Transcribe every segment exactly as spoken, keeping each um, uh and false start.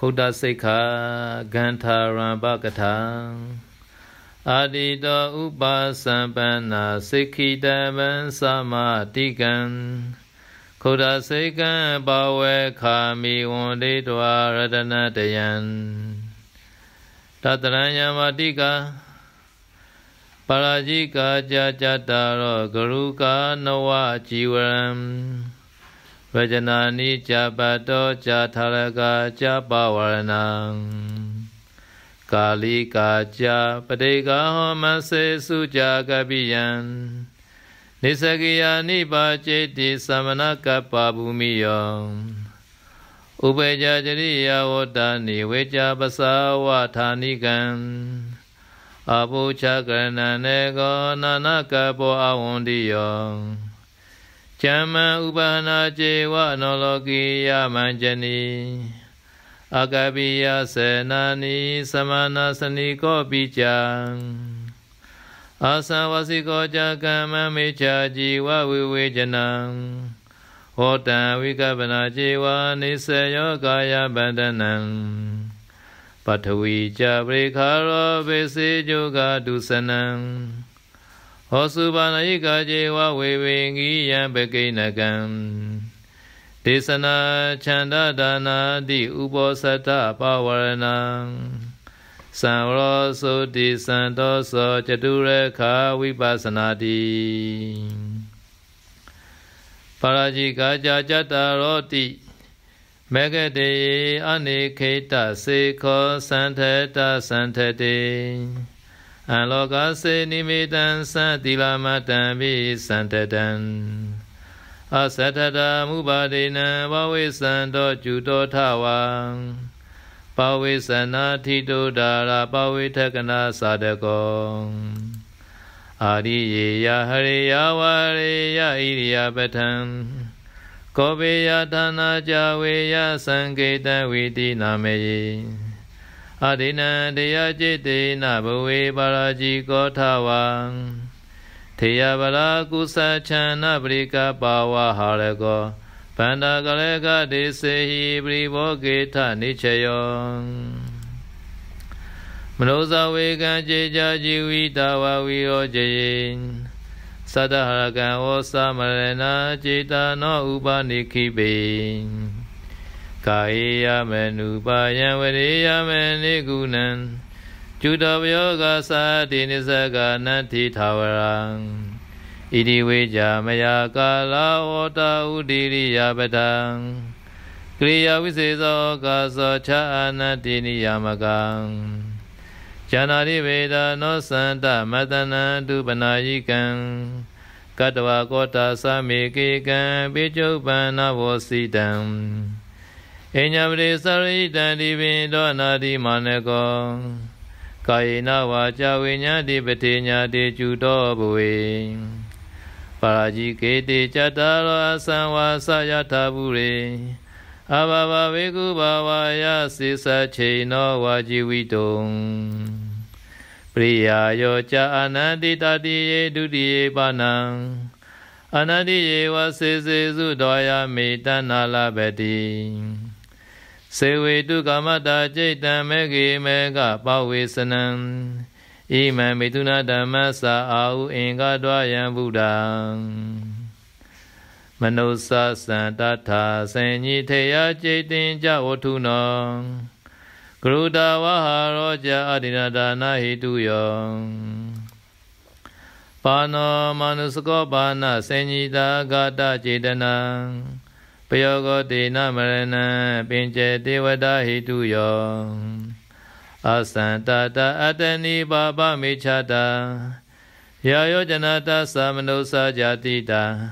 Khuta sikha gantara bhakata Adita upasampana sikhidavan samatikan Khuta sikha bhave khami vanditva radanatayan Tataranya matika Parajika jajataro guruka nova jivaram Vajanani jabato jataraka jabawaranam Kalika japadeka homase sujagabiyan Nisagiya nipacheti samanaka pabhumiyam Upeja jariya vodani veja basa wathanikam Apu chakrana nego nanaka po awondiyam Chama ubana jewa nologi yamanjani Agabiya senani samanasani ko bija Asawasiko jagama mecha jiwa vivejanam Hotan vikabana jiwa nisayo kaya bandanam Pathavi jabrikaro vese yoga dusanam Hosubanaika jewa wewengi yambeke nagam Desana chandadana di uposata pavaranam Samroso di santoso chatureka vipassanati Parajika jajataroti Megade aniketa seko santeta santete Alokase nimitan santilamatan vi santetan Asatata mubadena vavisanto judotava Pavisanatitodara pavitakana sadako Adiyeya hariya variya iriyapatam Kobeya dhana jaweya sanketa viti nameyi Adina deya jete nabawe parajiko thawang Theya bala kusa chana brika pawa harako Pandakaleka desehi brivo geta nichayong Manosa weka jeja jiwi tawa viro jayin Sadharaka osamarena jita no ubanikibe Kaya menubaya vedeya menigunan Judavyoga sadinisaga nanti thavarang Idiweja mayakala ota udiriya badang Kriya viseso kasa cha anantini yamagang Janari Veda no Santa Madana Dubanayikan Katwa Kota Samikikan Bichupana Vositam Enyamri Saritan Divindo Nadi Manako Kaina Vacha Vinyadi Petinya De Judo Bui Parajiketi Chataro Asanvasa Yataburi Abhava vikubhavaya sisa cheno vajivitum Priyayo cha ananditatiye dutiye panang Anandiye vasese sudaya metanalabhati Sevetu kamata chaitan mege mega pavisanam Imam mituna dhammasa au inga dvayam buddham Manosa santata senyiteya chetinja otunam Kruta vaharoja adinadana hituyam Pano manusakopana senyita gata chetanam Payogotina marana pinche devada hituyam Asantata atani baba michata Yayo janata samanosa jatita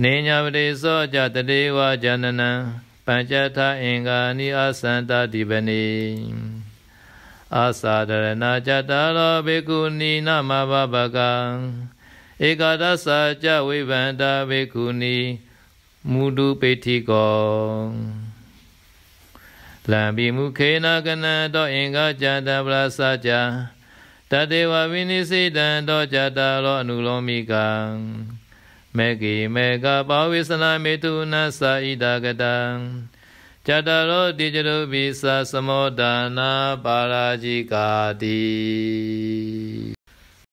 Ninyavadiso jatadeva janana panchata ingani asanta dibani Asadarana jatalo bhikkhuni namavabhaka Ekadasa javivanda bhikkhuni mudupethiko Lambi mukhena ganando inga jatabrasaja Tadeva vinisitanto jatalo anulomika Megi mega bhavisana metuna saidagata Jataro dijaru bisa samodana parajikati.